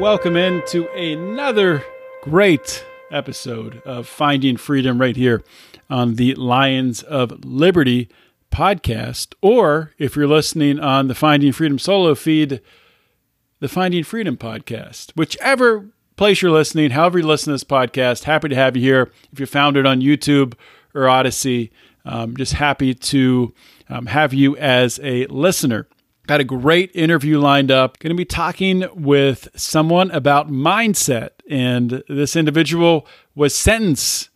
Welcome in to another great episode of Finding Freedom right here on the Lions of Liberty podcast, or if you're listening on the Finding Freedom solo feed, the Finding Freedom podcast. Whichever place you're listening, however you listen to this podcast, happy to have you here. If you found it on YouTube or Odyssey, just happy to have you as a listener. Got a great interview lined up. Going to be talking with someone about mindset. And this individual was sentenced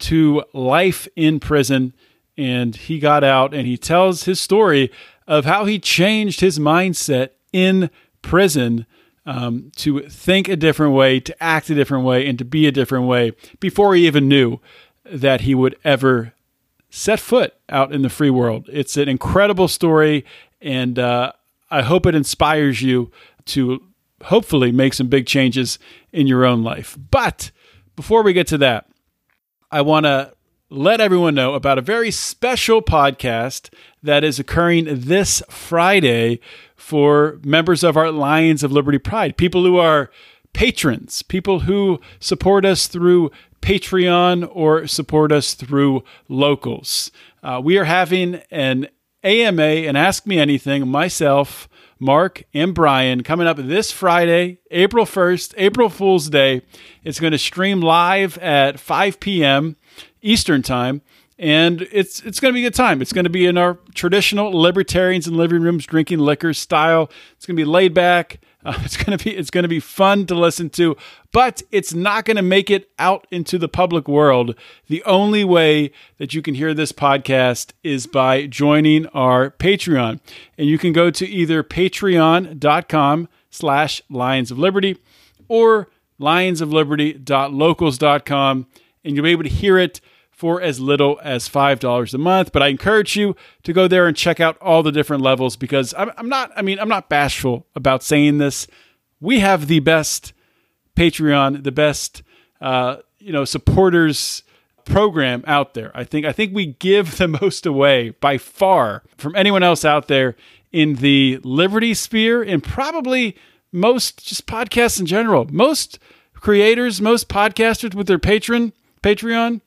to life in prison. And he got out and he tells his story of how he changed his mindset in prison to think a different way, to act a different way, and to be a different way before he even knew that he would ever set foot out in the free world. It's an incredible story. And I hope it inspires you to hopefully make some big changes in your own life. But before we get to that, I want to let everyone know about a very special podcast that is occurring this Friday for members of our Lions of Liberty Pride, people who are patrons, people who support us through Patreon or support us through Locals. We are having an AMA and Ask Me Anything, myself, Mark, and Brian, coming up this Friday, April 1st, April Fool's Day. It's going to stream live at 5 p.m. Eastern Time, and it's going to be a good time. It's going to be in our traditional libertarians in living rooms drinking liquor style. It's going to be laid back. It's going to be fun to listen to, but it's not going to make it out into the public world. The only way that you can hear this podcast is by joining our Patreon. And you can go to either patreon.com/Lions of Liberty or lionsofliberty.locals.com, and you'll be able to hear it for as little as $5 a month. But I encourage you to go there and check out all the different levels, because I'm not bashful about saying this. We have the best Patreon, the best, supporters program out there. I think we give the most away by far from anyone else out there in the Liberty sphere, and probably most just podcasts in general. Most creators, most podcasters with their Patreon,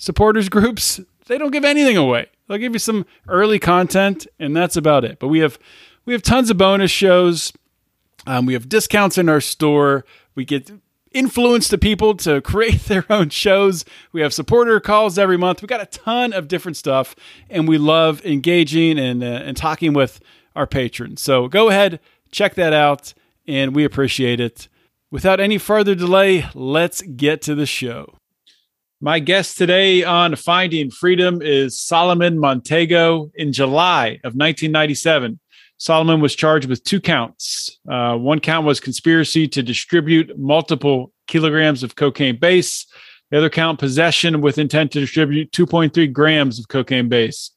supporters groups, they don't give anything away. They'll give you some early content, and that's about it. But we have tons of bonus shows. We have discounts in our store. We get influence to people to create their own shows. We have supporter calls every month. We got a ton of different stuff, and we love engaging and talking with our patrons. So go ahead, check that out, and we appreciate it. Without any further delay, let's get to the show. My guest today on Finding Freedom is Solomon Montego. In July of 1997, Solomon was charged with two counts. One count was conspiracy to distribute multiple kilograms of cocaine base. The other count, possession with intent to distribute 2.3 grams of cocaine base.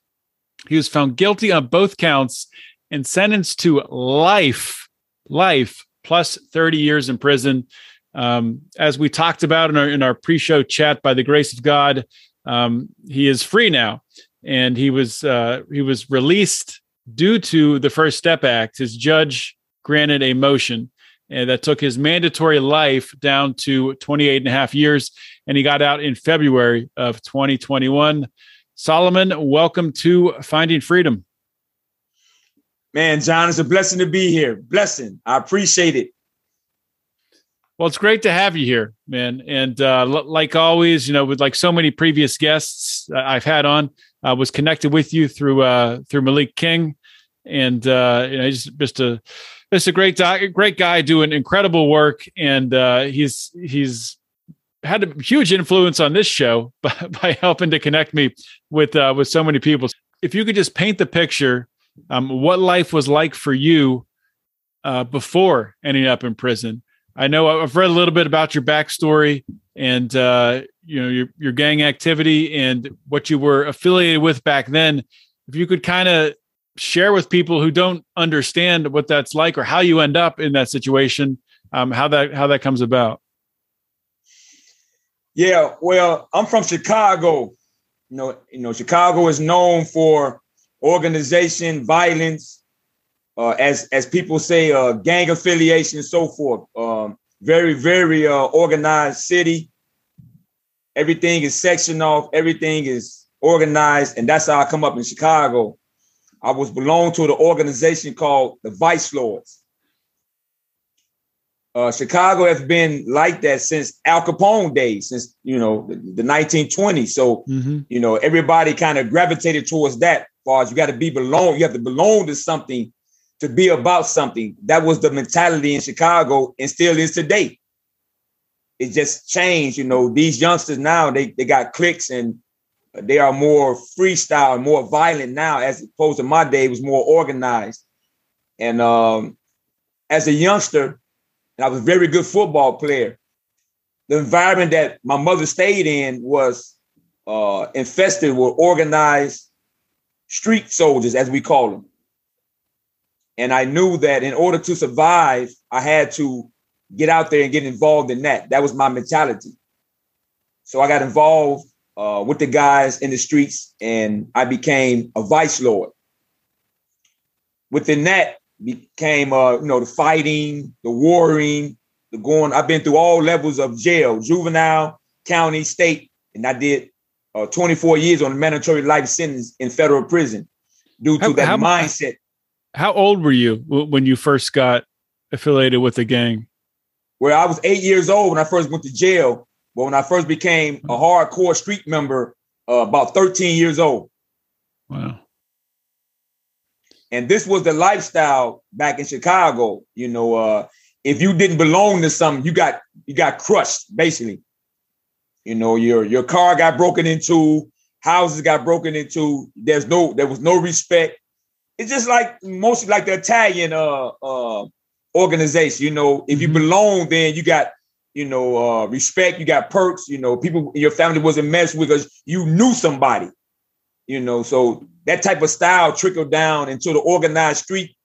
He was found guilty on both counts and sentenced to life plus 30 years in prison. As we talked about in our pre-show chat, by the grace of God, he is free now, and he was released due to the First Step Act. His judge granted a motion that took his mandatory life down to 28 and a half years, and he got out in February of 2021. Solomon, welcome to Finding Freedom. Man, John, it's a blessing to be here. Blessing. I appreciate it. Well, it's great to have you here, man. And like always, with like so many previous guests I've had on, I was connected with you through Malik King, and just a great guy doing incredible work, and he's had a huge influence on this show by helping to connect me with so many people. If you could just paint the picture, what life was like for you before ending up in prison. I know I've read a little bit about your backstory and your gang activity and what you were affiliated with back then. If you could kind of share with people who don't understand what that's like or how you end up in that situation, how that comes about. Yeah, well, I'm from Chicago. You know, Chicago is known for organization, violence, as people say, gang affiliation and so forth. Very, very organized city. Everything is sectioned off. Everything is organized. And that's how I come up in Chicago. I belonged to the organization called the Vice Lords. Chicago has been like that since Al Capone days, since, the 1920s. So, everybody kind of gravitated towards that. As far as you got to belong, you have to belong to something to be about something. That was the mentality in Chicago and still is today. It just changed. These youngsters now, they got cliques and they are more freestyle and more violent now, as opposed to my day, it was more organized. And as a youngster, I was a very good football player. The environment that my mother stayed in was infested with organized street soldiers, as we call them. And I knew that in order to survive, I had to get out there and get involved in that. That was my mentality. So I got involved with the guys in the streets, and I became a vice lord. Within that, became, the fighting, the warring, the going. I've been through all levels of jail, juvenile, county, state, and I did 24 years on a mandatory life sentence in federal prison due to that mindset. How old were you when you first got affiliated with the gang? Well, I was 8 years old when I first went to jail, but when I first became a hardcore street member, about 13 years old. Wow. And this was the lifestyle back in Chicago. If you didn't belong to something, you got crushed, basically. Your car got broken into, houses got broken into. There was no respect. It's just like mostly like the Italian organization. If you belong, then you got respect. You got perks. People in your family wasn't messed with because you knew somebody. So that type of style trickled down into the organized street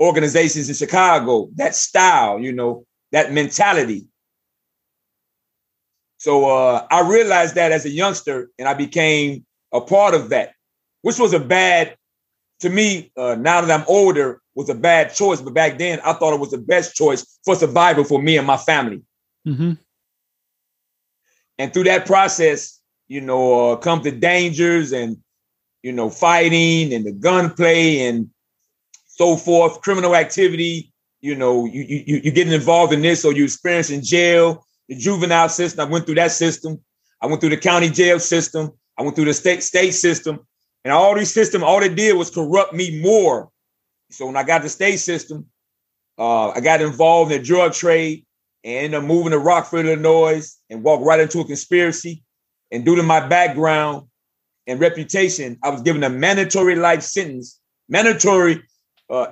organizations in Chicago. That style, that mentality. So I realized that as a youngster, and I became a part of that, which was a bad, to me, now that I'm older, was a bad choice. But back then, I thought it was the best choice for survival for me and my family. Mm-hmm. And through that process, come the dangers and, fighting and the gunplay and so forth, criminal activity, you're getting involved in this, or you experience in jail, the juvenile system. I went through that system. I went through the county jail system. I went through the state system, and all these systems, all they did was corrupt me more. So when I got the state system, I got involved in the drug trade and ended up moving to Rockford, Illinois, and walked right into a conspiracy. And due to my background and reputation, I was given a mandatory life sentence. Mandatory.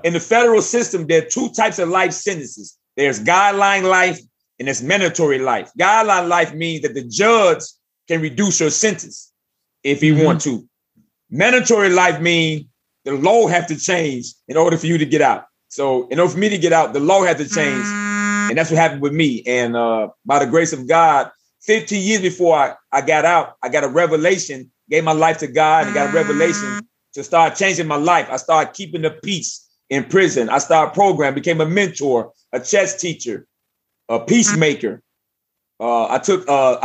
In the federal system, there are two types of life sentences. There's guideline life and there's mandatory life. Guideline life means that the judge can reduce your sentence if he want to. Mandatory life means the law has to change in order for you to get out. So in order for me to get out, the law has to change. And that's what happened with me. And by the grace of God, 15 years before I got out, I got a revelation, gave my life to God and got a revelation to start changing my life. I started keeping the peace in prison. I started program, became a mentor, a chess teacher, a peacemaker. I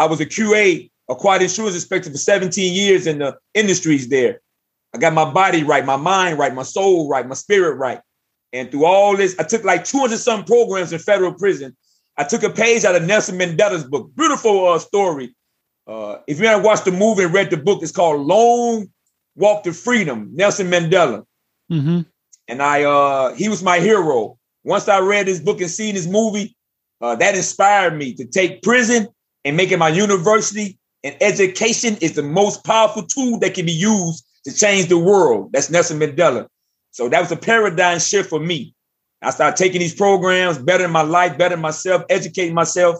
was a QA, a quality insurance inspector for 17 years in the industries there. I got my body right, my mind right, my soul right, my spirit right. And through all this, I took like 200 some programs in federal prison. I took a page out of Nelson Mandela's book. Beautiful story. If you haven't watched the movie and read the book, it's called Long Walk to Freedom, Nelson Mandela. Mm-hmm. And he was my hero. Once I read this book and seen this movie, that inspired me to take prison and make it my university. And education is the most powerful tool that can be used to change the world. That's Nelson Mandela. So that was a paradigm shift for me. I started taking these programs, bettering my life, bettering myself, educating myself,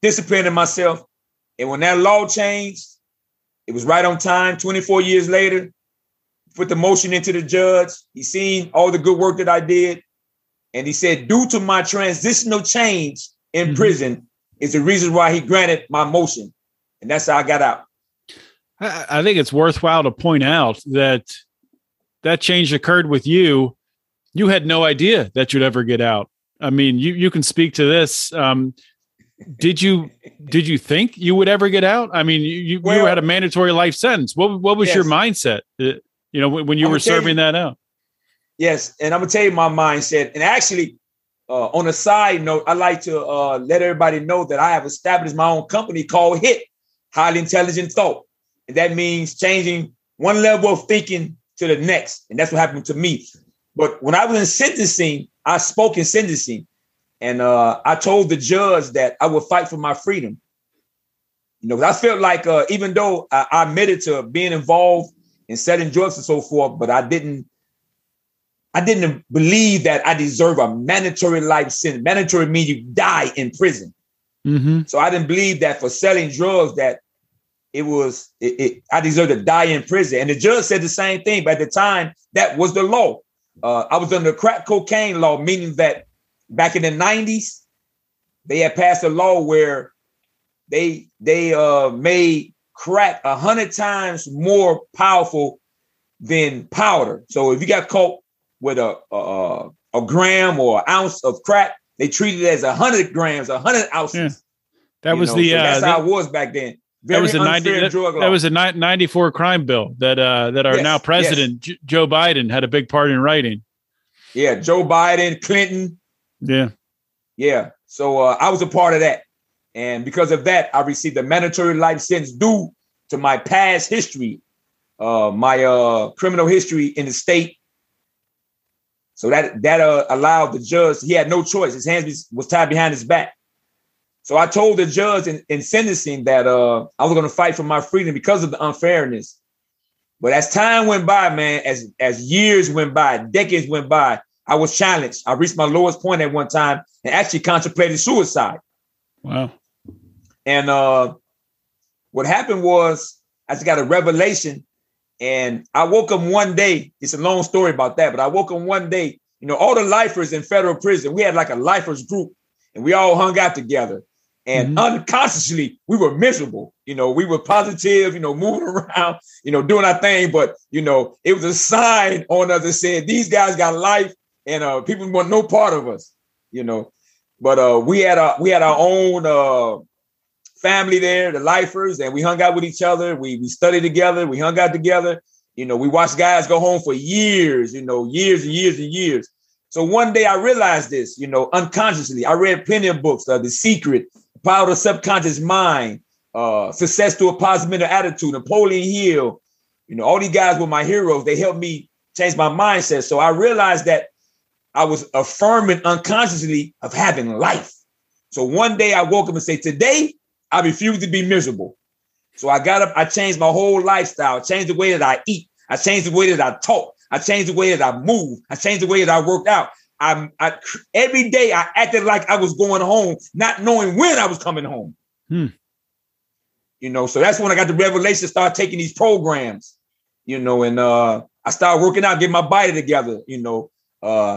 disciplining myself. And when that law changed, it was right on time. 24 years later, put the motion into the judge. He seen all the good work that I did. And he said, due to my transitional change in prison is the reason why he granted my motion. And that's how I got out. I think it's worthwhile to point out that that change occurred with you. You had no idea that you'd ever get out. I mean, you can speak to this. Did you think you would ever get out? I mean, you had a mandatory life sentence. What was your mindset? You know, when you were serving that out. Yes, and I'm gonna tell you my mindset. And actually, on a side note, I like to let everybody know that I have established my own company called HIT, Highly Intelligent Thought, and that means changing one level of thinking to the next. And that's what happened to me. But when I was in sentencing, I spoke in sentencing, and I told the judge that I would fight for my freedom. You know, I felt like even though I admitted to being involved in selling drugs and so forth, but I didn't believe that I deserve a mandatory life sentence. Mandatory means you die in prison. Mm-hmm. So I didn't believe that for selling drugs that I deserved to die in prison. And the judge said the same thing, but at the time that was the law. I was under the crack cocaine law, meaning that back in the 90s, they had passed a law where they made crack 100 times more powerful than powder. So if you got caught with a gram or an ounce of crack, they treated it as 100 grams, 100 ounces. Yeah. That was that's how it was back then. Very that was a 94 crime bill that our now president, Joe Biden, had a big part in writing. Yeah, Joe Biden, Clinton. Yeah. Yeah. So I was a part of that. And because of that, I received a mandatory life sentence due to my past history, my criminal history in the state. So that allowed the judge, he had no choice. His hands was tied behind his back. So I told the judge in sentencing that I was going to fight for my freedom because of the unfairness. But as time went by, man, as years went by, decades went by, I was challenged. I reached my lowest point at one time and actually contemplated suicide. Wow. And what happened was I just got a revelation, and I woke up one day. It's a long story about that, but I woke up one day. You know, all the lifers in federal prison, we had like a lifers group, and we all hung out together. And unconsciously, we were miserable. You know, we were positive, you know, moving around, you know, doing our thing. But, you know, it was a sign on us that said, these guys got life and people want no part of us, you know. But we had our own family there, the lifers, and we hung out with each other. We studied together. We hung out together. You know, we watched guys go home for years, you know, years and years and years. So one day I realized this, you know, unconsciously. I read plenty of books, The Secret, Power of the Subconscious Mind, Success Through a Positive Mental Attitude, Napoleon Hill. You know, all these guys were my heroes. They helped me change my mindset. So I realized that I was affirming unconsciously of having life. So one day I woke up and said, today, I refuse to be miserable. So I got up, I changed my whole lifestyle, changed the way that I eat. I changed the way that I talk. I changed the way that I move. I changed the way that I worked out. I every day I acted like I was going home, not knowing when I was coming home. You know, so that's when I got the revelation to start taking these programs, you know, and I started working out, getting my body together, you know,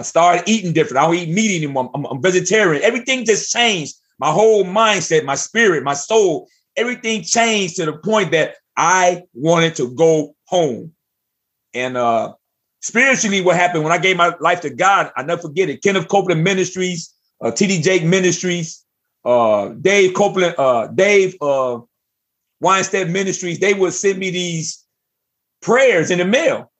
started eating different. I don't eat meat anymore. I'm vegetarian. Everything just changed. My whole mindset, my spirit, my soul, everything changed to the point that I wanted to go home. And spiritually, what happened when I gave my life to God, I never forget it. Kenneth Copeland Ministries, T.D. Jake Ministries, Dave Copeland, Dave Weinstein Ministries, they would send me these prayers in the mail.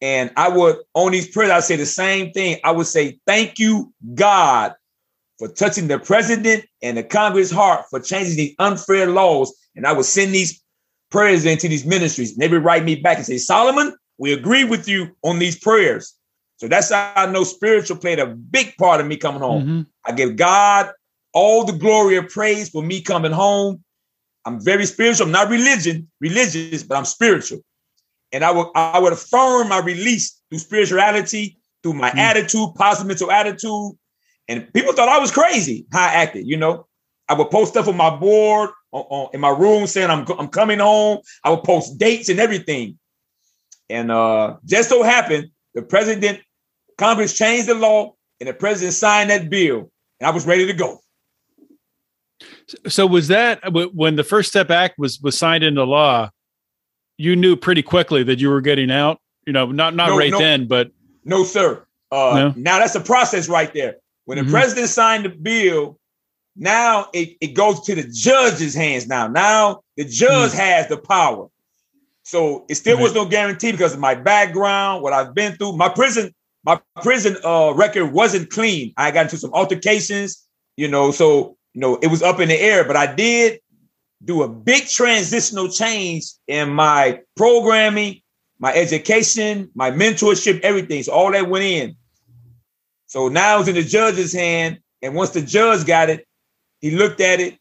And I would, on these prayers, I would say the same thing. I would say, thank you, God, for touching the president and the Congress heart for changing these unfair laws. And I would send these prayers into these ministries. And they would write me back and say, Solomon, we agree with you on these prayers. So that's how I know spiritual played a big part of me coming home. I give God all the glory and praise for me coming home. I'm very spiritual. I'm not religious, but I'm spiritual. And I would affirm my release through spirituality through my attitude, positive mental attitude. And people thought I was crazy how I acted, you know. I would post stuff on my board, in my room saying I'm coming home. I would post dates and everything. And just so happened, the president, Congress changed the law and the president signed that bill. And I was ready to go. So was that when the First Step Act was signed into law, you knew pretty quickly that you were getting out? You know, not right then, but. No, sir. No? Now that's a process right there. When the president signed the bill, now it goes to the judge's hands now. Now the judge has the power. So it still was no guarantee because of my background, what I've been through. My prison record wasn't clean. I got into some altercations, you know, so you know, it was up in the air, but I did do a big transitional change in my programming, my education, my mentorship, everything. So all that went in. So now it's in the judge's hand. And once the judge got it, he looked at it.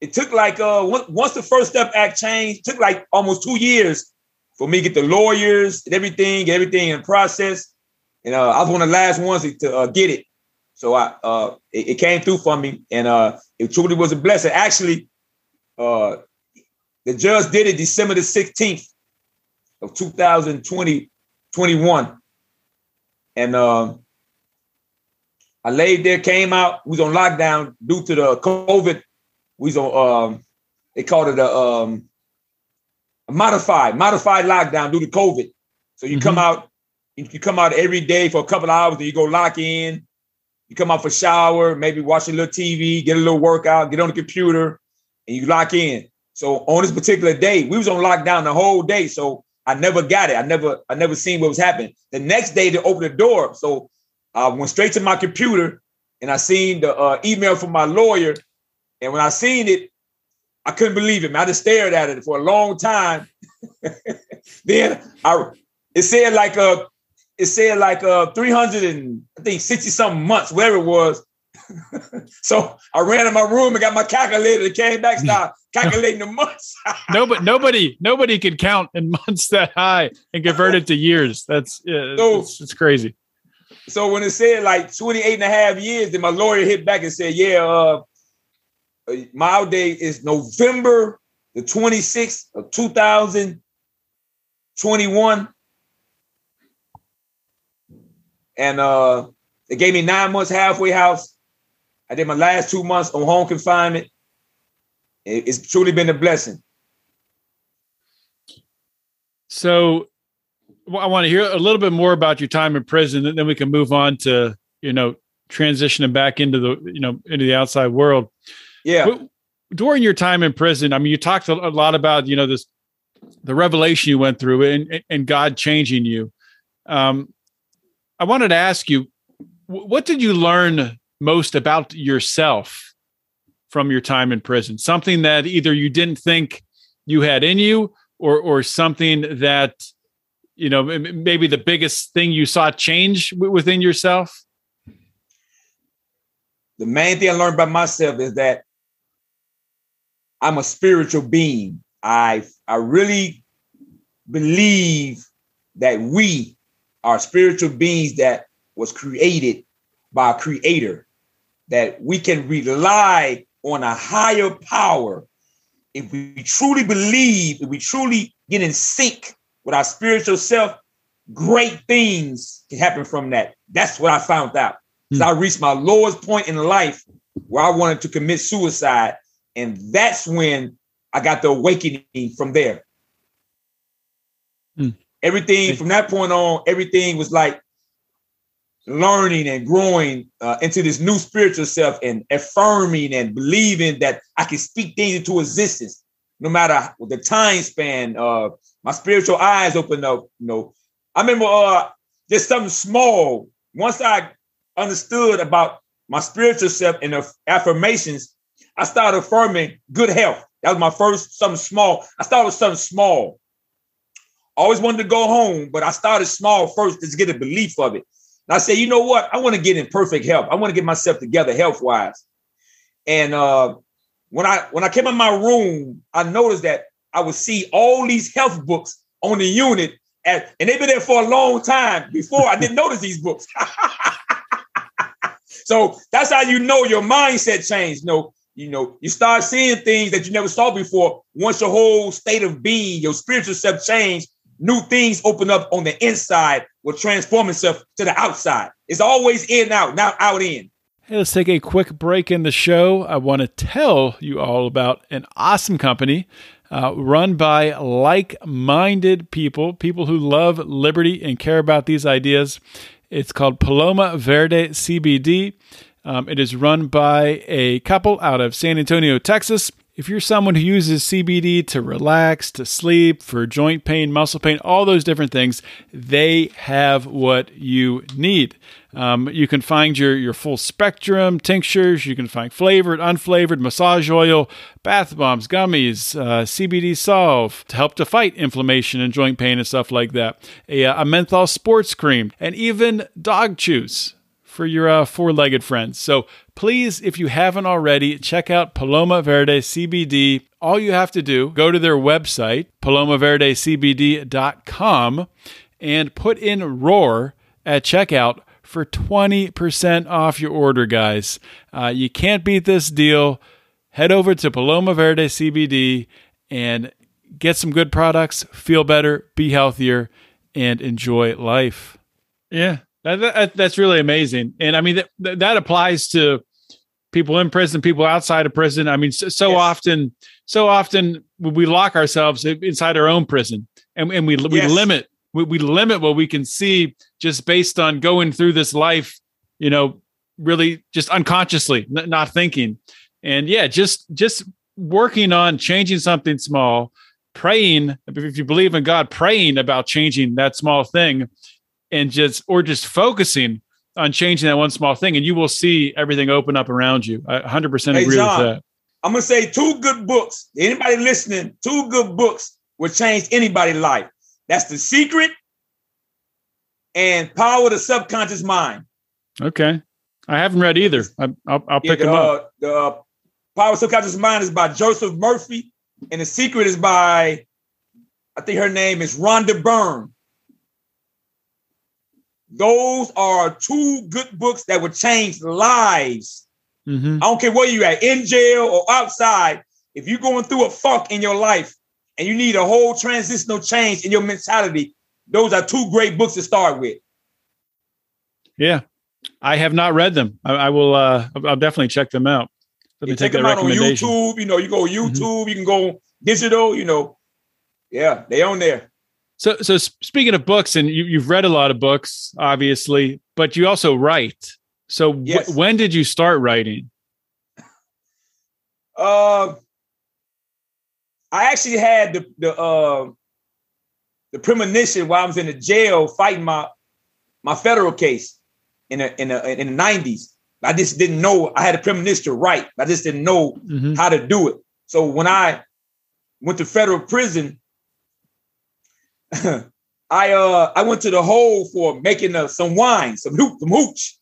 It took like, once the First Step Act changed, it took like almost 2 years for me to get the lawyers and everything in the process. And I was one of the last ones to get it. So it came through for me, and it truly was a blessing. Actually, the judge did it December the 16th of 2021. And I laid there, came out. We was on lockdown due to the COVID. We was on, they called it a modified lockdown due to COVID. So you come out every day for a couple of hours, and you go lock in. You come out for a shower, maybe watch a little TV, get a little workout, get on the computer, and you lock in. So on this particular day, we was on lockdown the whole day. So I never got it. I never seen what was happening. The next day they opened the door. So I went straight to my computer and I seen the email from my lawyer. And when I seen it, I couldn't believe it, man. I just stared at it for a long time. Then it said like 360 something months, whatever it was. So I ran in my room and got my calculator and came back, started calculating the months. nobody could count in months that high and convert it to years. It's crazy. So when it said like 28 and a half years, then my lawyer hit back and said, my out date is November the 26th of 2021. And they gave me 9 months halfway house. I did my last 2 months on home confinement. It's truly been a blessing. So I want to hear a little bit more about your time in prison, and then we can move on to, you know, transitioning back into the, you know, into the outside world. Yeah. But during your time in prison, I mean, you talked a lot about, you know, the revelation you went through and God changing you. I wanted to ask you, what did you learn most about yourself from your time in prison? Something that either you didn't think you had in you, or something that, you know, maybe the biggest thing you saw change within yourself? The main thing I learned about myself is that I'm a spiritual being. I really believe that we are spiritual beings that was created by a creator, that we can rely on a higher power. If we truly believe, if we truly get in sync with our spiritual self, great things can happen from that. That's what I found out. So I reached my lowest point in life where I wanted to commit suicide. And that's when I got the awakening from there. Everything from that point on, everything was like learning and growing into this new spiritual self, and affirming and believing that I can speak things into existence, no matter the time span. My spiritual eyes opened up. You know, I remember just something small. Once I understood about my spiritual self and the affirmations, I started affirming good health. That was my first something small. I started with something small. Always wanted to go home, but I started small first to get a belief of it. And I said, you know what? I want to get in perfect health. I want to get myself together health-wise. And when I came in my room, I noticed that I would see all these health books on the unit and they've been there for a long time. Before I didn't notice these books. So that's how you know your mindset changed. You know, you start seeing things that you never saw before. Once your whole state of being, your spiritual self changed, new things open up on the inside, will transform itself to the outside. It's always in, out, not out, in. Hey, let's take a quick break in the show. I want to tell you all about an awesome company run by like-minded people, people who love liberty and care about these ideas. It's called Paloma Verde CBD. It is run by a couple out of San Antonio, Texas. If you're someone who uses CBD to relax, to sleep, for joint pain, muscle pain, all those different things, they have what you need. You can find your full spectrum tinctures. You can find flavored, unflavored, massage oil, bath bombs, gummies, CBD Solve to help to fight inflammation and joint pain and stuff like that. A menthol sports cream, and even dog chews for your four-legged friends. So please, if you haven't already, check out Paloma Verde CBD. All you have to do, go to their website, palomaverdecbd.com, and put in ROAR at checkout for 20% off your order, guys. You can't beat this deal. Head over to Paloma Verde CBD and get some good products, feel better, be healthier, and enjoy life. Yeah. That's really amazing. And I mean, that applies to people in prison, people outside of prison. I mean, so often we lock ourselves inside our own prison, and we limit what we can see just based on going through this life, you know, really just unconsciously, not thinking. And yeah, just working on changing something small, praying, if you believe in God, praying about changing that small thing, and just focusing on changing that one small thing, and you will see everything open up around you. I 100% agree, John, with that. I'm going to say two good books. Anybody listening, two good books will change anybody's life. That's The Secret and Power of the Subconscious Mind. Okay. I haven't read either. I'll pick them up. The Power of Subconscious Mind is by Joseph Murphy, and The Secret is by, I think her name is Rhonda Byrne. Those are two good books that would change lives. Mm-hmm. I don't care where you're at, in jail or outside. If you're going through a funk in your life and you need a whole transitional change in your mentality, those are two great books to start with. Yeah, I have not read them. I will. I'll definitely check them out. You take them out on YouTube. You know, you go YouTube. Mm-hmm. You can go digital. You know, yeah, they on there. So speaking of books, and you've read a lot of books, obviously, but you also write. So yes. When did you start writing? I actually had the premonition while I was in the jail fighting my federal case in the 90s. I just didn't know. I had a premonition to write. I just didn't know how to do it. So when I went to federal prison, I went to the hole for making some wine, some hooch.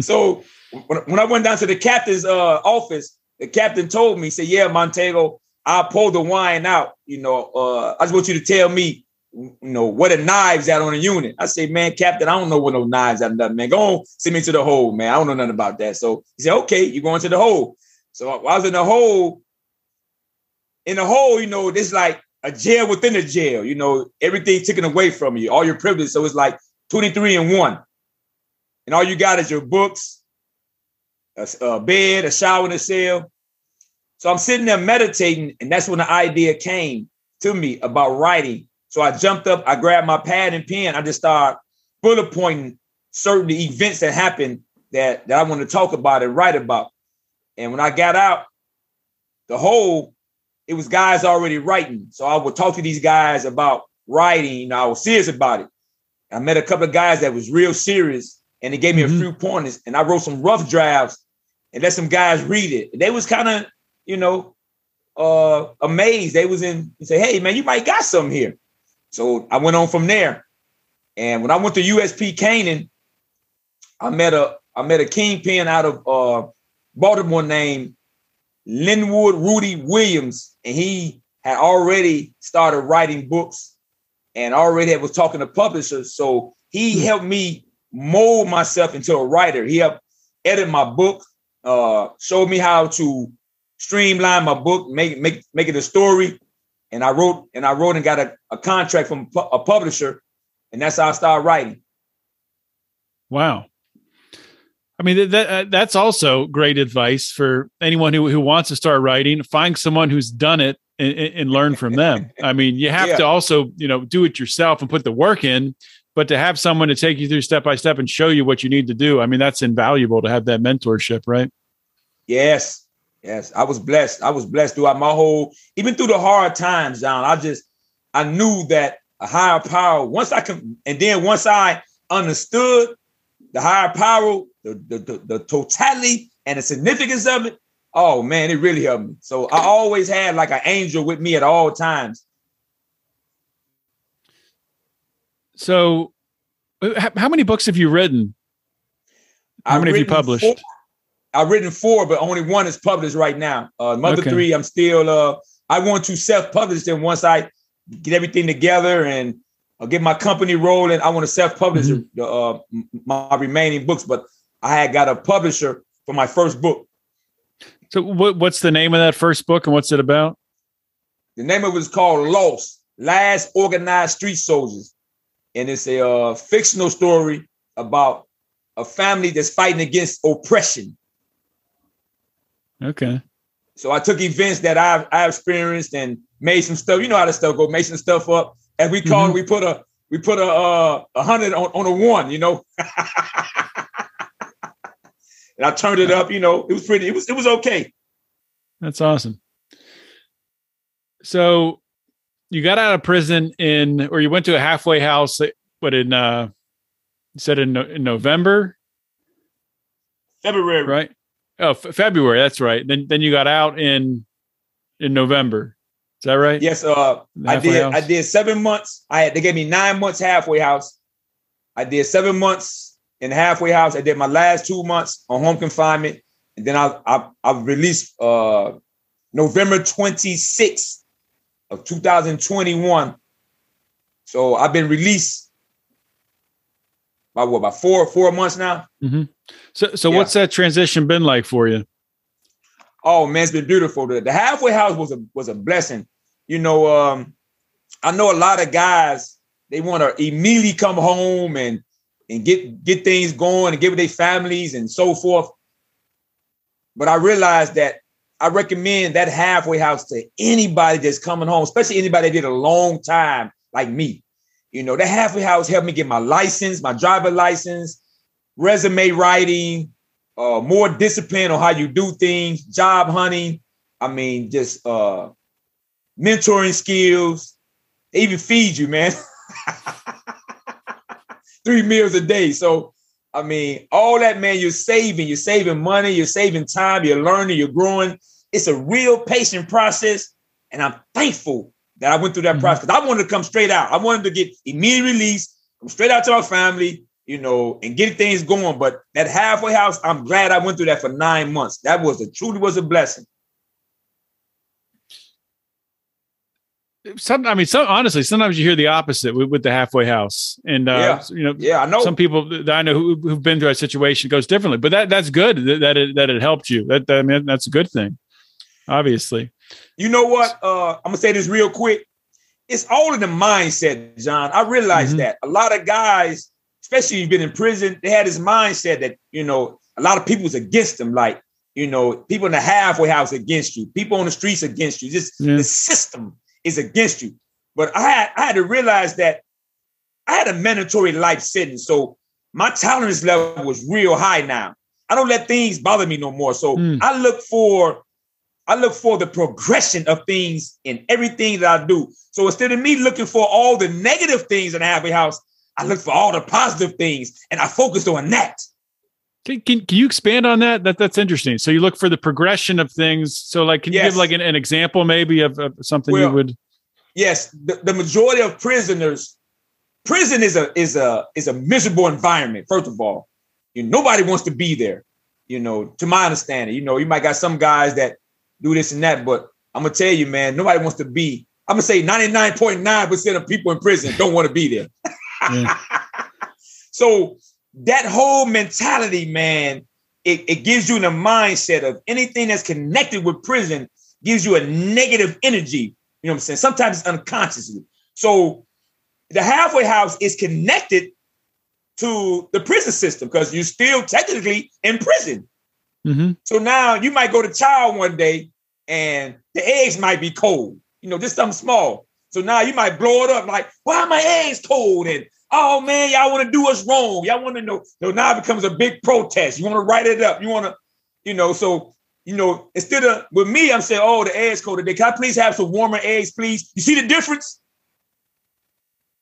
So when I went down to the captain's office, the captain told me, he said, "Yeah, Montego, I pulled the wine out. You know, I just want you to tell me, you know, where the knives at on the unit." I said, "Man, Captain, I don't know where no knives at, nothing, man. Go on, send me to the hole, man. I don't know nothing about that." So he said, "Okay, you're going to the hole." So I was in the hole. In the hole, you know, this like a jail within a jail, you know, everything taken away from you, all your privileges. So it's like 23 in 1. And all you got is your books, a bed, a shower in a cell. So I'm sitting there meditating, and that's when the idea came to me about writing. So I jumped up, I grabbed my pad and pen. I just started bullet pointing certain events that happened that I wanted to talk about and write about. And when I got out the hole, it was guys already writing. So I would talk to these guys about writing. You know, I was serious about it. I met a couple of guys that was real serious, and they gave me a few pointers, and I wrote some rough drafts and let some guys read it. And they was kind of, you know, amazed. They was in and say, "Hey man, you might got something here." So I went on from there. And when I went to USP Canaan, I met a kingpin out of Baltimore named Linwood Rudy Williams, and he had already started writing books. and already I was talking to publishers. So he helped me mold myself into a writer. He helped edit my book, showed me how to streamline my book, make it a story. And I wrote and got a contract from a publisher. And that's how I started writing. Wow. I mean, that's also great advice for anyone who wants to start writing. Find someone who's done it and learn from them. I mean, you have to also, do it yourself and put the work in, but to have someone to take you through step by step and show you what you need to do. I mean, that's invaluable to have that mentorship, right? Yes. Yes. I was blessed. Throughout my whole, even through the hard times, John, I knew that a higher power, once I understood the higher power, the totality and the significance of it, oh man, it really helped me. So I always had like an angel with me at all times. So how many books have you written? How many have you published? I've written 4, but only one is published right now. Three, I'm still, I want to self-publish them once I get everything together and I'll get my company rolling. I want to self-publish my remaining books, but I had got a publisher for my first book. So what's the name of that first book and what's it about? The name of it was called Lost, Last Organized Street Soldiers. And it's a fictional story about a family that's fighting against oppression. Okay. So I took events that I experienced and made some stuff. You know how this stuff go. Made some stuff up. As we call it, we put a 100 on a 1. And I turned it up. It was pretty. It was okay. That's awesome. So you got out of prison or you went to a halfway house, but in November, February, right? Oh, February. That's right. Then you got out in November. Is that right? Yes. I did 7 months. They gave me 9 months halfway house. I did 7 months in halfway house. I did my last 2 months on home confinement. And then I released November 26th of 2021. So I've been released by four months now. Mm-hmm. So what's that transition been like for you? Oh man, it's been beautiful. The halfway house was a blessing. I know a lot of guys, they want to immediately come home and get things going and get with their families and so forth. But I realized that I recommend that halfway house to anybody that's coming home, especially anybody that did a long time like me. That halfway house helped me get my license, my driver license, resume writing, more discipline on how you do things, job hunting. I mean, just mentoring skills. They even feed you, man. 3 meals a day. So, I mean, all that, man, you're saving money, you're saving time, you're learning, you're growing. It's a real patient process. And I'm thankful that I went through that process. I wanted to come straight out. I wanted to get immediate release, come straight out to our family, and get things going. But that halfway house, I'm glad I went through that for 9 months. That truly was a blessing. Sometimes you hear the opposite with the halfway house. And, I know some people that I know who've been through a situation goes differently, but that's good that it helped you. That's a good thing, obviously. You know what? I'm going to say this real quick. It's all in the mindset, John. I realized that a lot of guys, especially if you've been in prison, they had this mindset that, a lot of people's against them. Like, people in the halfway house against you, people on the streets against you, just the system is against you. But I had to realize that I had a mandatory life sentence. So my tolerance level was real high now. I don't let things bother me no more. So I look for the progression of things in everything that I do. So instead of me looking for all the negative things in the halfway house, I look for all the positive things, and I focused on that. Can you expand on that? That's interesting. So you look for the progression of things. So like, can you give like an example maybe of something you would? Yes. The majority of prisoners, prison is a miserable environment. First of all, nobody wants to be there. To my understanding, you might got some guys that do this and that, but I'm gonna tell you, man, nobody wants to be. I'm gonna say 99.9% of people in prison don't want to be there. Yeah. So that whole mentality, man, it gives you the mindset of anything that's connected with prison gives you a negative energy. You know what I'm saying? Sometimes unconsciously. So the halfway house is connected to the prison system because you're still technically in prison. Mm-hmm. So now you might go to trial one day and the eggs might be cold, you know, just something small. So now you might blow it up like, why are my eggs cold? And oh man, y'all want to do us wrong. Y'all want to know. So now it becomes a big protest. You want to write it up. You want to, you know, so, you know, instead of with me, I'm saying, oh, the eggs cold today. Can I please have some warmer eggs, please? You see the difference?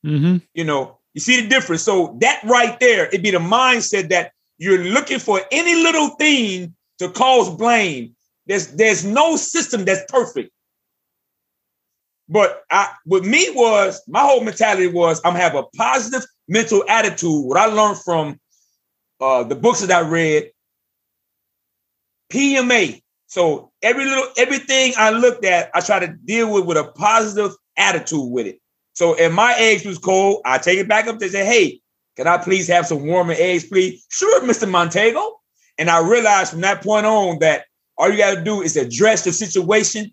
Mm-hmm. You know, you see the difference. So that right there, it'd be the mindset that you're looking for any little thing to cause blame. There's no system that's perfect. But my whole mentality was I'm gonna have a positive mental attitude. What I learned from the books that I read, PMA. So everything I looked at, I try to deal with a positive attitude with it. So if my eggs was cold, I take it back up and say, hey, can I please have some warmer eggs, please? Sure, Mr. Montego. And I realized from that point on that all you got to do is address the situation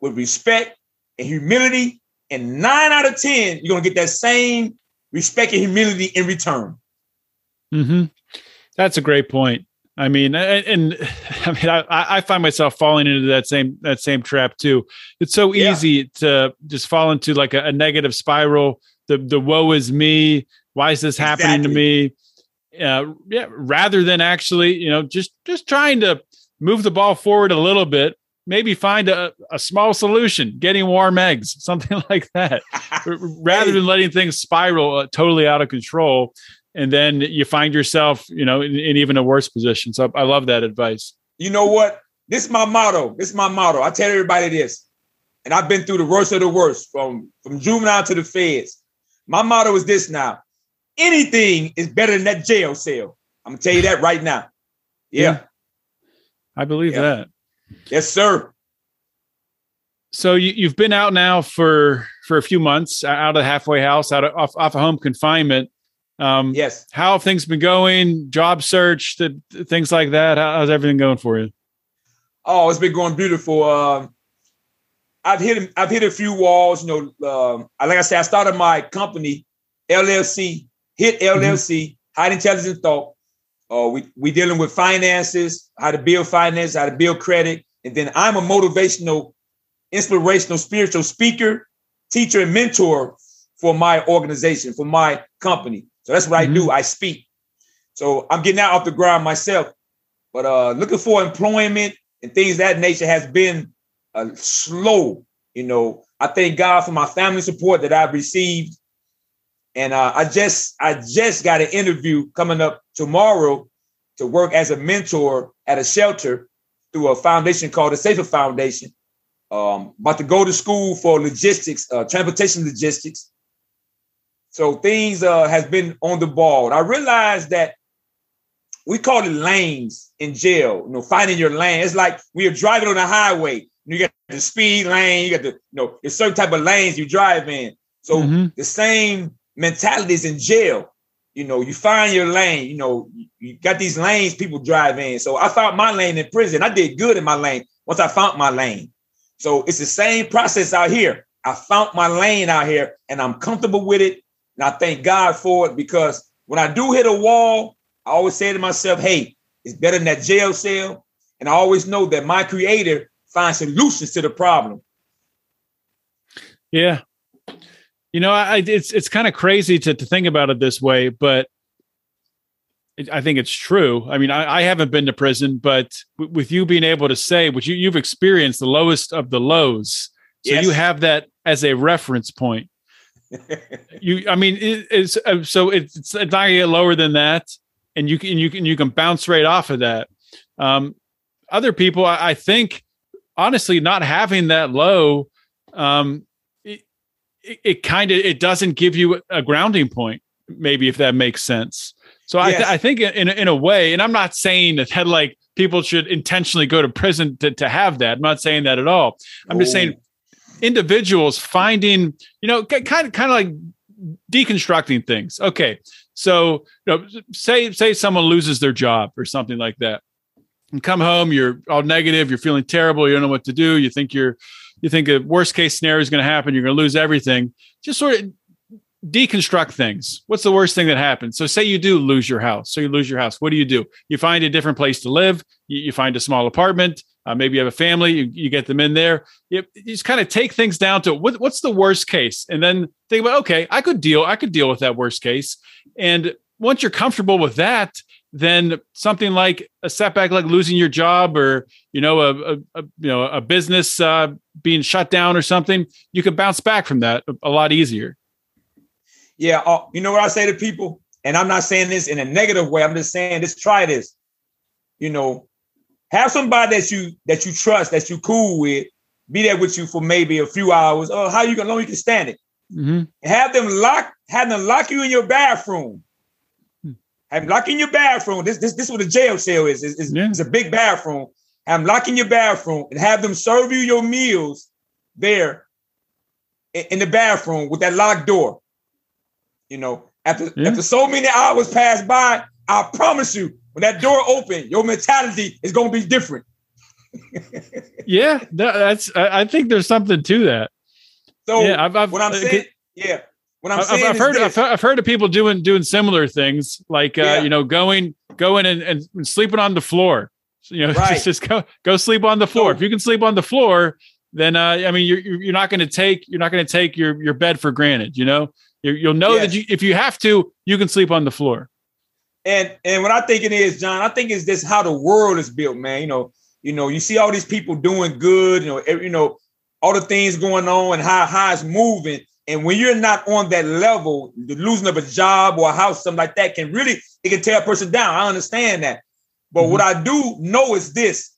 with respect and humility. And 9 out of 10, you're going to get that same respect and humility in return. Mm-hmm. That's a great point. I mean, I find myself falling into that same trap too. It's so easy to just fall into like a negative spiral. The woe is me. Why is this happening to me? Rather than actually, you know, just trying to move the ball forward a little bit, maybe find a small solution, getting warm eggs, something like that, rather than letting things spiral totally out of control. And then you find yourself, you know, in even a worse position. So I love that advice. You know what? This is my motto. I tell everybody this, and I've been through the worst of the worst from juvenile to the feds. My motto is this now. Anything is better than that jail cell. I'm going to tell you that right now. Yeah. I believe that. Yes, sir. So you've been out now for a few months, out of the halfway house, off of home confinement. Yes. How have things been going? Job search, things like that. How's everything going for you? Oh, it's been going beautiful. I've hit a few walls. You know, like I said, I started my company, LLC, HIT LLC, mm-hmm. High Intelligent Thought. We dealing with finances, how to build finance, how to build credit. And then I'm a motivational, inspirational, spiritual speaker, teacher, and mentor for my organization, for my company. So that's what mm-hmm. I do. I speak. So I'm getting out off the ground myself. But looking for employment and things of that nature has been slow. You know, I thank God for my family support that I've received. And I just got an interview coming up tomorrow to work as a mentor at a shelter through a foundation called the Safer Foundation. About to go to school for logistics, transportation logistics. So things has been on the ball. And I realized that we call it lanes in jail. You know, finding your lane. It's like we are driving on a highway. You got the speed lane. You got the there's certain type of lanes you drive in. So mm-hmm. the same mentalities in jail. You know, you find your lane, you know, you got these lanes people drive in. So I found my lane in prison. I did good in my lane once I found my lane. So it's the same process out here. I found my lane out here and I'm comfortable with it. And I thank God for it because when I do hit a wall, I always say to myself, hey, it's better than that jail cell. And I always know that my creator finds solutions to the problem. Yeah. You know, it's kind of crazy to think about it this way, but I think it's true. I mean, I haven't been to prison, but with you being able to say what you've experienced the lowest of the lows, so yes. You have that as a reference point. It's not gonna get lower than that, and you can bounce right off of that. Other people, I think, honestly, not having that low. It doesn't give you a grounding point, maybe, if that makes sense. So yes. I think in a way, and I'm not saying that like people should intentionally go to prison to have that. I'm not saying that at all. I'm just saying individuals finding, you know, kind of like deconstructing things. Okay, so you know, say someone loses their job or something like that, and come home, you're all negative, you're feeling terrible, you don't know what to do, you think a worst case scenario is going to happen, you're going to lose everything. Just sort of deconstruct things. What's the worst thing that happens? So say you do lose your house. What do? You find a different place to live. You find a small apartment. Maybe you have a family. You get them in there. You just kind of take things down to what's the worst case, and then think about, okay, I could deal with that worst case. And once you're comfortable with that, then something like a setback, like losing your job, or you know, a business being shut down or something, you can bounce back from that a lot easier. Yeah, you know what I say to people, and I'm not saying this in a negative way. I'm just saying, just try this. You know, have somebody that you trust, that you cool with, be there with you for maybe a few hours. Oh, how you gonna know you can stand it? Mm-hmm. Have them lock you in your bathroom. Mm-hmm. Have them lock in your bathroom. This is what a jail cell is. It's a big bathroom. Have them lock in your bathroom and have them serve you your meals there in the bathroom with that locked door. You know, after so many hours pass by, I promise you, when that door opens, your mentality is going to be different. Yeah, that's. I think there's something to that. So yeah, I've heard of people doing similar things, like you know, going and sleeping on the floor. You know, right. just go sleep on the floor. So, if you can sleep on the floor, then I mean, you're not going to take your bed for granted. You know. You'll know that if you have to, you can sleep on the floor. And what I think it is, John, I think it's just how the world is built, man. You know, you see all these people doing good, you know, all the things going on and how it's moving. And when you're not on that level, the losing of a job or a house, something like that, it can tear a person down. I understand that. But what I do know is this: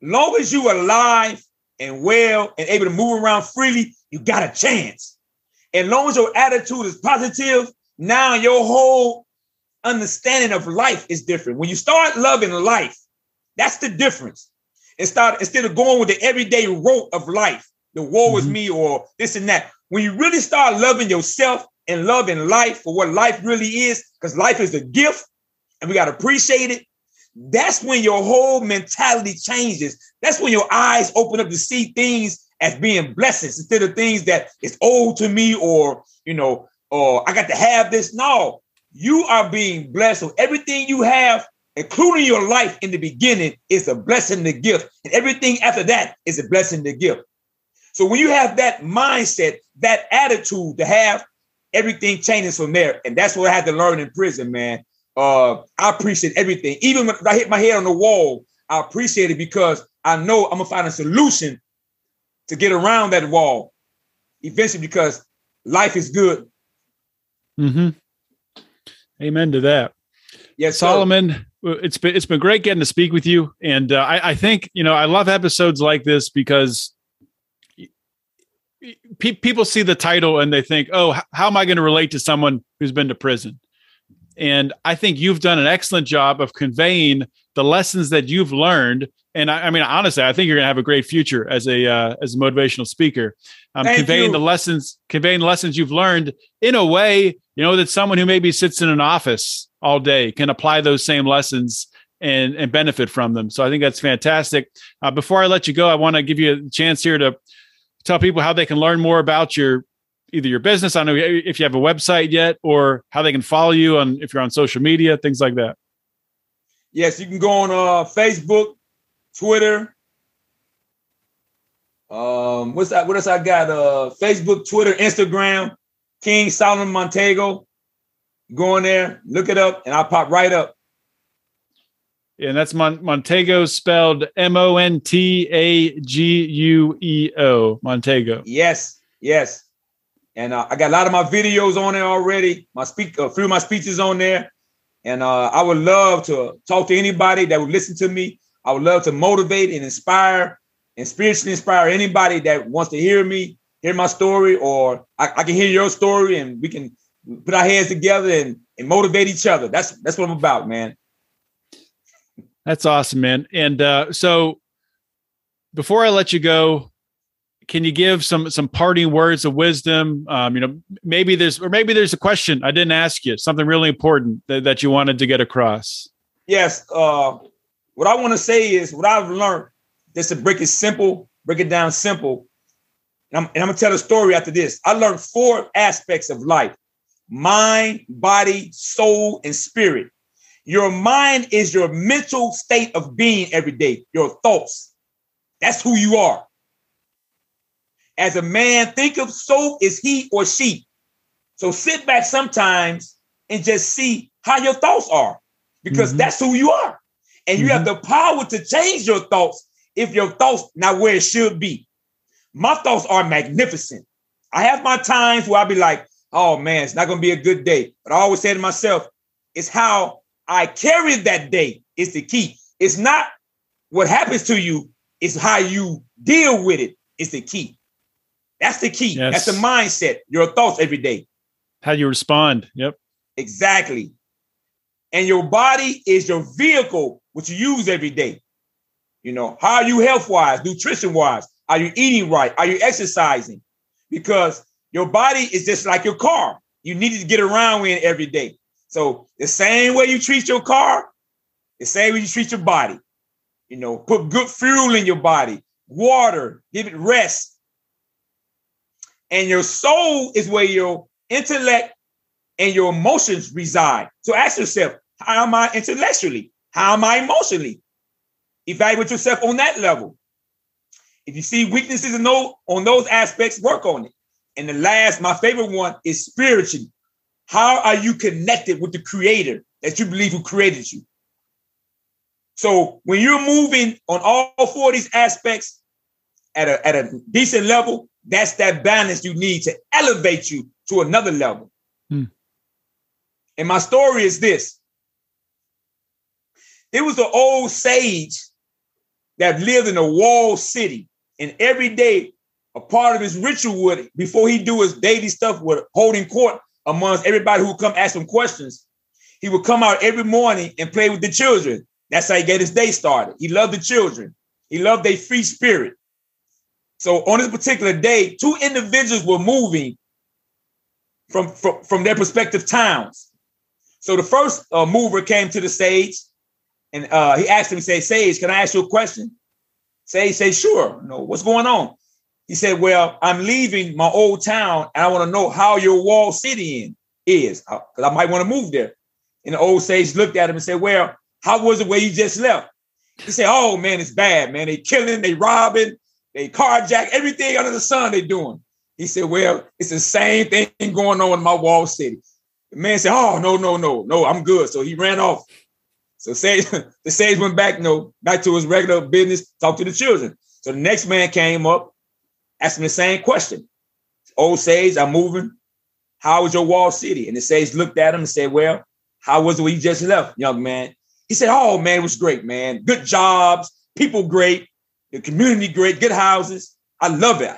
long as you are alive and well and able to move around freely, you got a chance. As long as your attitude is positive, now your whole understanding of life is different. When you start loving life, that's the difference. Instead of going with the everyday rote of life, the woe is me or this and that. When you really start loving yourself and loving life for what life really is, because life is a gift and we got to appreciate it, that's when your whole mentality changes. That's when your eyes open up to see things as being blessings instead of things that is owed to me or, you know, or I got to have this. No, you are being blessed. So everything you have, including your life in the beginning, is a blessing, the gift. And everything after that is a blessing, the gift. So when you have that mindset, that attitude to have, everything changes from there. And that's what I had to learn in prison, man. I appreciate everything. Even when I hit my head on the wall, I appreciate it because I know I'm going to find a solution to get around that wall eventually, because life is good. Mm-hmm. Amen to that. Yes, Solomon, it's been great getting to speak with you. And I think, you know, I love episodes like this because people see the title and they think, oh, how am I going to relate to someone who's been to prison? And I think you've done an excellent job of conveying the lessons that you've learned. And I mean, honestly, I think you're going to have a great future as a motivational speaker, conveying the lessons you've learned in a way, you know, that someone who maybe sits in an office all day can apply those same lessons and benefit from them. So I think that's fantastic. Before I let you go, I want to give you a chance here to tell people how they can learn more about either your business. I don't know if you have a website yet, or how they can follow you on, if you're on social media, things like that. Yes, you can go on Facebook, Twitter. What's that? What else I got? Facebook, Twitter, Instagram, King Solomon Montego. Go in there, look it up, and I'll pop right up. And that's Montego spelled Montagueo. Montego. Yes, yes. And I got a lot of my videos on there already. A few of my speeches on there. And I would love to talk to anybody that would listen to me. I would love to motivate and inspire and spiritually inspire anybody that wants to hear me, hear my story, or I can hear your story and we can put our heads together and motivate each other. That's what I'm about, man. That's awesome, man. And so before I let you go, Can you give some parting words of wisdom? Maybe there's a question I didn't ask you, something really important that you wanted to get across. Yes. What I want to say is what I've learned is to break it down simple. And I'm going to tell a story after this. I learned 4 aspects of life: mind, body, soul, and spirit. Your mind is your mental state of being every day, your thoughts. That's who you are. As a man thinketh, so is he or she. So sit back sometimes and just see how your thoughts are, because that's who you are. And you have the power to change your thoughts if your thoughts not where it should be. My thoughts are magnificent. I have my times where I'll be like, oh man, it's not going to be a good day. But I always say to myself, it's how I carry that day is the key. It's not what happens to you. It's how you deal with it is the key. That's the key. Yes. That's the mindset, your thoughts every day. How you respond. Yep. Exactly. And your body is your vehicle, which you use every day. You know, how are you health-wise, nutrition-wise? Are you eating right? Are you exercising? Because your body is just like your car. You need to get around in every day. So the same way you treat your car, the same way you treat your body. You know, put good fuel in your body, water, give it rest. And your soul is where your intellect and your emotions reside. So ask yourself, how am I intellectually? How am I emotionally? Evaluate yourself on that level. If you see weaknesses on those aspects, work on it. And the last, my favorite one, is spiritually. How are you connected with the creator that you believe who created you? So when you're moving on all 4 of these aspects at a decent level, that's that balance you need to elevate you to another level. Hmm. And my story is this. There was an old sage that lived in a walled city. And every day, a part of his ritual would, before he do his daily stuff, with holding court amongst everybody who come ask him questions. He would come out every morning and play with the children. That's how he got his day started. He loved the children. He loved their free spirit. So on this particular day, 2 individuals were moving from their respective towns. So the first mover came to the sage, and he asked him, he said, "Sage, can I ask you a question?" Sage said, "Sure. No, what's going on?" He said, "Well, I'm leaving my old town, and I want to know how your wall city is, because I might want to move there." And the old sage looked at him and said, "Well, how was it where you just left?" He said, "Oh, man, it's bad, man. They killing, they robbing. They carjack, everything under the sun they're doing." He said, "Well, it's the same thing going on in my walled city." The man said, "Oh, no, I'm good." So he ran off. So the sage went back to his regular business, talked to the children. So the next man came up, asked him the same question. "Old sage, I'm moving. How is your walled city?" And the sage looked at him and said, "Well, how was it when you just left, young man?" He said, "Oh, man, it was great, man. Good jobs, people great. The community great, good houses. I love it."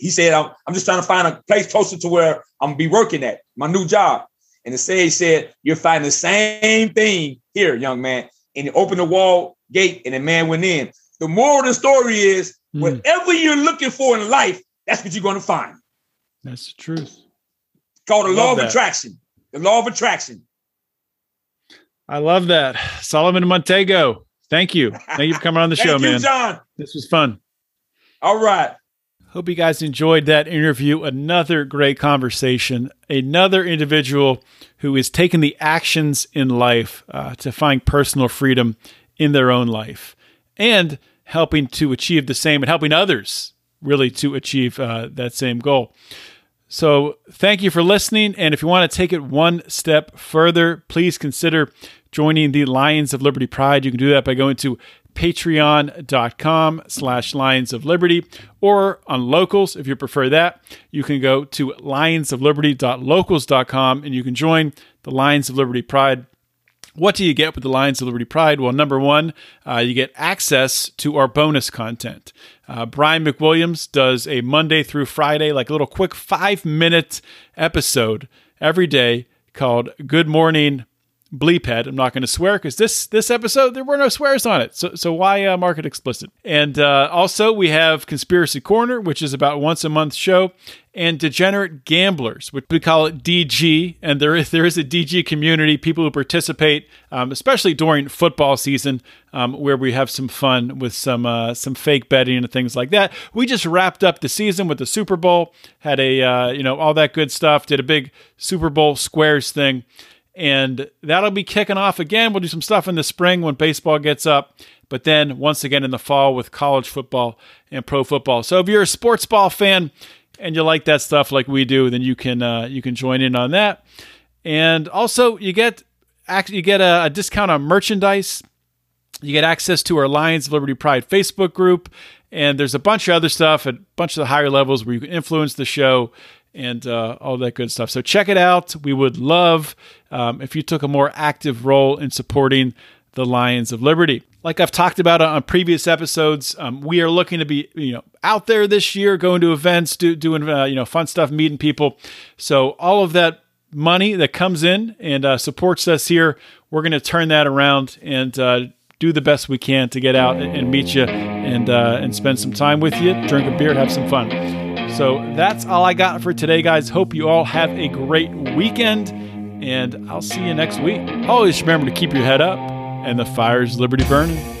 He said, I'm just trying to find a place closer to where I'm going to be working at, my new job. And the sage said, "You're finding the same thing here, young man." And he opened the wall gate and the man went in. The moral of the story is whatever you're looking for in life, that's what you're going to find. That's the truth. It's called the law of attraction. The law of attraction. I love that. Solomon Montego, thank you. Thank you for coming on the show, man. Thank you, John. This was fun. All right. Hope you guys enjoyed that interview. Another great conversation. Another individual who is taking the actions in life to find personal freedom in their own life and helping to achieve the same and helping others really to achieve that same goal. So thank you for listening. And if you want to take it one step further, please consider joining the Lions of Liberty Pride. You can do that by going to patreon.com/Lions of Liberty, or on Locals, if you prefer that, you can go to lionsofliberty.locals.com and you can join the Lions of Liberty Pride. What do you get with the Lions of Liberty Pride? Well, number one, you get access to our bonus content. Brian McWilliams does a Monday through Friday, like a little quick 5-minute episode every day called Good Morning bleephead. I'm not going to swear because this episode, there were no swears on it. So why mark it explicit? And also we have Conspiracy Corner, which is about once a month show, and Degenerate Gamblers, which we call it DG. And there is a DG community, people who participate, especially during football season, where we have some fun with some fake betting and things like that. We just wrapped up the season with the Super Bowl, had a, all that good stuff, did a big Super Bowl squares thing. And that'll be kicking off again. We'll do some stuff in the spring when baseball gets up, but then once again in the fall with college football and pro football. So if you're a sports ball fan and you like that stuff like we do, then you can join in on that. And also you get a discount on merchandise. You get access to our Lions of Liberty Pride Facebook group. And there's a bunch of other stuff at a bunch of the higher levels where you can influence the show and all that good stuff. So check it out. We would love if you took a more active role in supporting the Lions of Liberty. Like I've talked about on previous episodes, we are looking to be out there this year, going to events, doing fun stuff, meeting people. So all of that money that comes in and supports us here, we're going to turn that around and do the best we can to get out and meet you and spend some time with you, drink a beer, have some fun. So that's all I got for today, guys. Hope you all have a great weekend, and I'll see you next week. Always remember to keep your head up and the fire's liberty burning.